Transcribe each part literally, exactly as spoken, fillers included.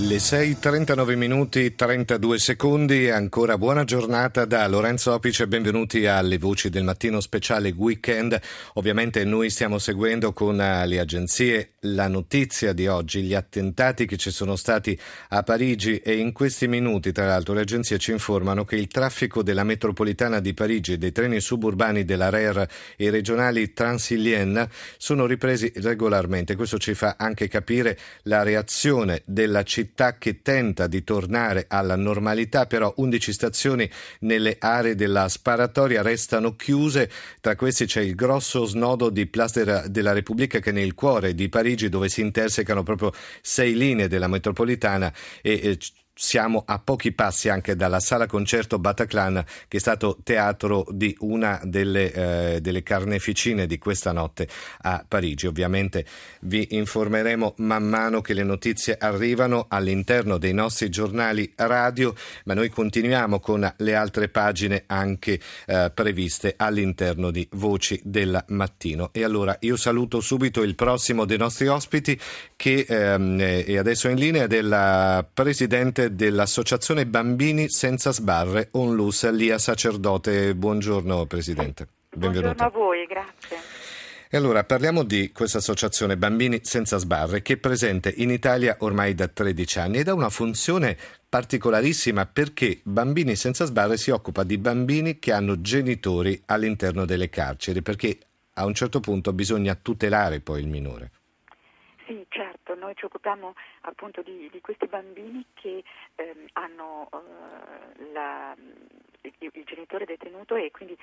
Le sei e trentanove minuti e trentadue secondi, ancora buona giornata da Lorenzo Opice, benvenuti alle Voci del Mattino speciale weekend. Ovviamente noi stiamo seguendo con le agenzie la notizia di oggi, gli attentati che ci sono stati a Parigi, e in questi minuti tra l'altro le agenzie ci informano che il traffico della metropolitana di Parigi e dei treni suburbani della R E R e regionali Transilienne sono ripresi regolarmente. Questo ci fa anche capire la reazione della città che tenta di tornare alla normalità, però undici stazioni nelle aree della sparatoria restano chiuse. Tra questi c'è il grosso snodo di Piazza della Repubblica, che è nel cuore di Parigi, dove si intersecano proprio sei linee della metropolitana e, e siamo a pochi passi anche dalla sala concerto Bataclan, che è stato teatro di una delle, eh, delle carneficine di questa notte a Parigi. Ovviamente vi informeremo man mano che le notizie arrivano all'interno dei nostri giornali radio, ma noi continuiamo con le altre pagine anche eh, previste all'interno di Voci del Mattino. E allora io saluto subito il prossimo dei nostri ospiti, che ehm, è adesso in linea, della Presidente dell'Associazione Bambini Senza Sbarre, Onlus, Lia Sacerdote. Buongiorno Presidente, benvenuta. Buongiorno a voi, grazie. E allora parliamo di questa associazione Bambini Senza Sbarre, che è presente in Italia ormai da tredici anni ed ha una funzione particolarissima, perché Bambini Senza Sbarre si occupa di bambini che hanno genitori all'interno delle carceri, perché a un certo punto bisogna tutelare poi il minore. Sì, certo, noi ci occupiamo appunto di, di questi bambini che ehm, hanno eh, la, il, il genitore detenuto e quindi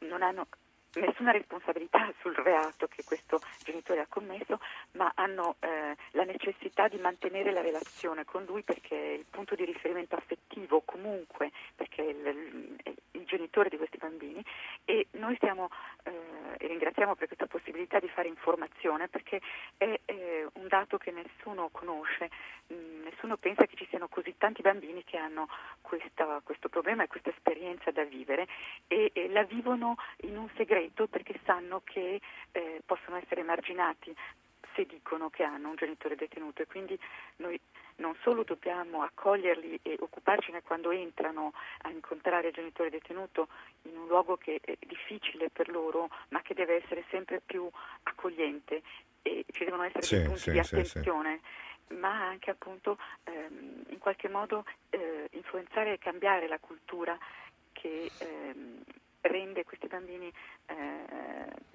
non hanno nessuna responsabilità sul reato che questo genitore ha commesso, ma hanno eh, la necessità di mantenere la relazione con lui, perché il punto di riferimento affettivo comunque, perché il, il, il genitore di questi bambini, e noi stiamo eh, e ringraziamo per questa possibilità di fare informazione, perché è eh, un dato che nessuno conosce, mh, nessuno pensa che ci siano così tanti bambini che hanno questa, questo problema e questa esperienza da vivere e, e la vivono in un segreto, perché sanno che eh, possono essere emarginati se dicono che hanno un genitore detenuto, e quindi noi non solo dobbiamo accoglierli e occuparcene quando entrano a incontrare il genitore detenuto in un luogo che è difficile per loro, ma che deve essere sempre più accogliente, e ci devono essere sì, dei punti sì, di attenzione, sì, sì. ma anche appunto ehm, in qualche modo eh, influenzare e cambiare la cultura che ehm, rende questi bambini eh,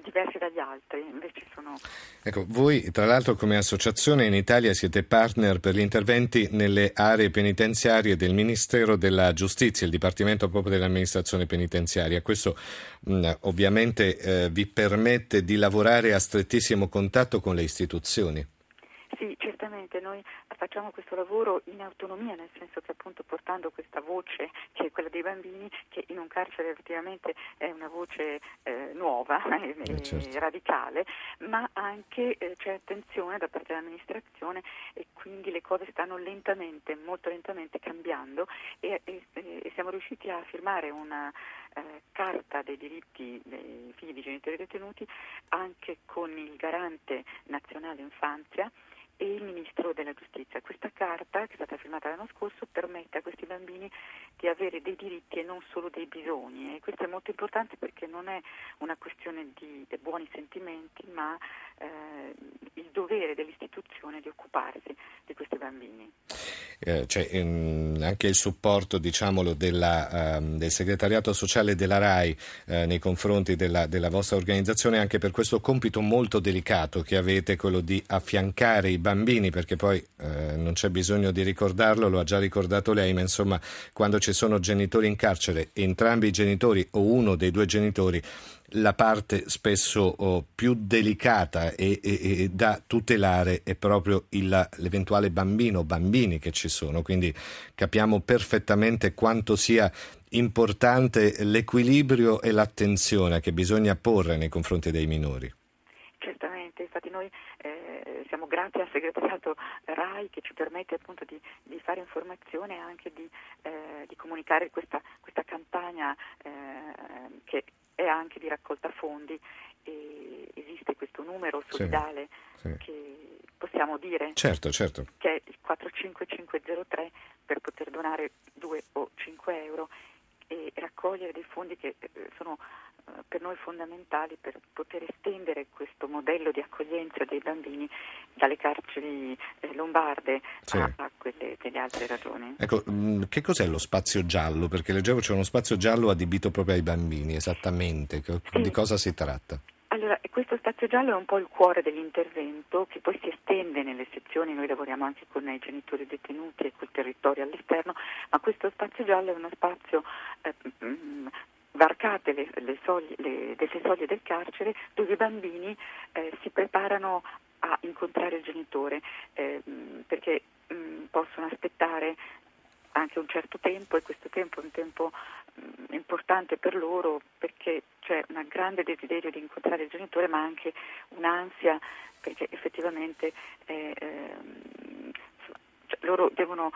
diversi dagli altri, invece sono... Ecco, voi tra l'altro come associazione in Italia siete partner per gli interventi nelle aree penitenziarie del Ministero della Giustizia, il Dipartimento proprio dell'amministrazione penitenziaria. Questo mh, ovviamente eh, vi permette di lavorare a strettissimo contatto con le istituzioni. Sì, certamente, noi facciamo questo lavoro in autonomia, nel senso che appunto portando questa voce, che è quella dei bambini, che in un carcere effettivamente è una voce eh, nuova e eh, certo. radicale, ma anche eh, c'è attenzione da parte dell'amministrazione, e quindi le cose stanno lentamente, molto lentamente cambiando, e, e, e siamo riusciti a firmare una eh, carta dei diritti dei figli di genitori detenuti anche con il Garante Nazionale Infanzia e il Ministero della Giustizia. Questa carta, che è stata firmata l'anno scorso, permette a questi bambini di avere dei diritti e non solo dei bisogni, e questo è molto importante, perché non è una questione di buoni sentimenti, ma eh, il dovere dell'istituzione di occuparsi di questi bambini. Eh, c'è ehm, anche il supporto, diciamolo, della, ehm, del segretariato sociale della RAI eh, nei confronti della, della vostra organizzazione, anche per questo compito molto delicato che avete, quello di affiancare i bambini, perché poi eh, non c'è bisogno di ricordarlo, lo ha già ricordato lei, ma insomma quando ci sono genitori in carcere, entrambi i genitori o uno dei due genitori la parte spesso oh, più delicata e, e, e da tutelare è proprio il, l'eventuale bambino o bambini che ci sono, quindi capiamo perfettamente quanto sia importante l'equilibrio e l'attenzione che bisogna porre nei confronti dei minori. Certamente, infatti noi eh, siamo grati al segretariato RAI che ci permette appunto di, di fare informazione e anche di, eh, di comunicare questa, questa campagna eh, che è anche di raccolta fondi, e esiste questo numero solidale sì, sì. che possiamo dire certo, certo. che è il quattro cinque cinque zero tre per poter donare due o cinque euro e raccogliere dei fondi che sono per noi fondamentali per poter estendere questo modello di accoglienza dei bambini dalle carceri lombarde sì. a, a quelle delle altre ragioni. Ecco, che cos'è lo spazio giallo? Perché leggevo c'è uno spazio giallo adibito proprio ai bambini, esattamente, sì. di cosa si tratta? Allora, questo spazio giallo è un po' il cuore dell'intervento che poi si estende nelle sezioni, noi lavoriamo anche con i genitori detenuti e col territorio all'esterno, ma questo spazio giallo è uno spazio eh, varcate le, le soglie, le, delle soglie del carcere dove i bambini eh, si preparano a incontrare il genitore eh, perché mh, possono aspettare anche un certo tempo e questo tempo è un tempo mh, importante per loro perché c'è un grande desiderio di incontrare il genitore ma anche un'ansia perché effettivamente eh, eh, cioè, loro devono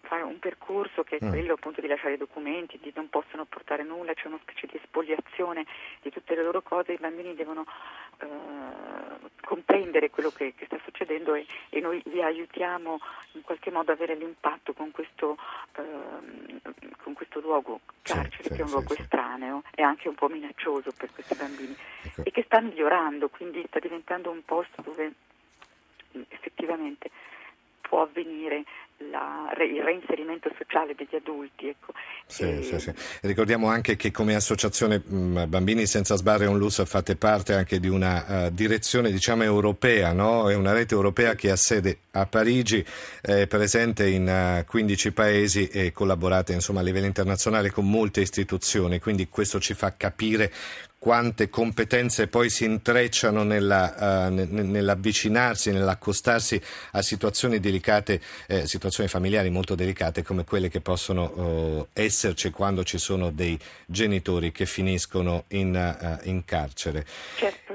fare un percorso che è quello appunto di lasciare i documenti, di non possono portare nulla, c'è una specie di spoliazione di tutte le loro cose, i bambini devono eh, comprendere quello che, che sta succedendo e, e noi li aiutiamo in qualche modo a avere l'impatto con questo, eh, con questo luogo carcere sì, che sì, è un luogo sì, estraneo e sì. anche un po' minaccioso per questi bambini ecco. e che sta migliorando, quindi sta diventando un posto dove effettivamente può avvenire la, il reinserimento sociale degli adulti. Ecco. Sì, e... sì, sì. Ricordiamo anche che come associazione mh, Bambini Senza Sbarre Onlus fate parte anche di una uh, direzione diciamo europea, no? È una rete europea che ha sede a Parigi, è eh, presente in uh, quindici paesi e collaborate insomma a livello internazionale con molte istituzioni, quindi questo ci fa capire quante competenze poi si intrecciano nella, uh, ne, nell'avvicinarsi, nell'accostarsi a situazioni delicate, eh, situazioni familiari molto delicate come quelle che possono oh, esserci quando ci sono dei genitori che finiscono in, uh, in carcere. Certo.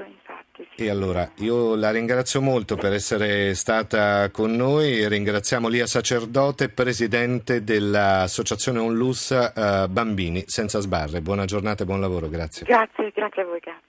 E allora io la ringrazio molto per essere stata con noi, ringraziamo Lia Sacerdote, presidente dell'associazione Onlus eh, Bambini Senza Sbarre. Buona giornata e buon lavoro, grazie. Grazie, grazie a voi, grazie.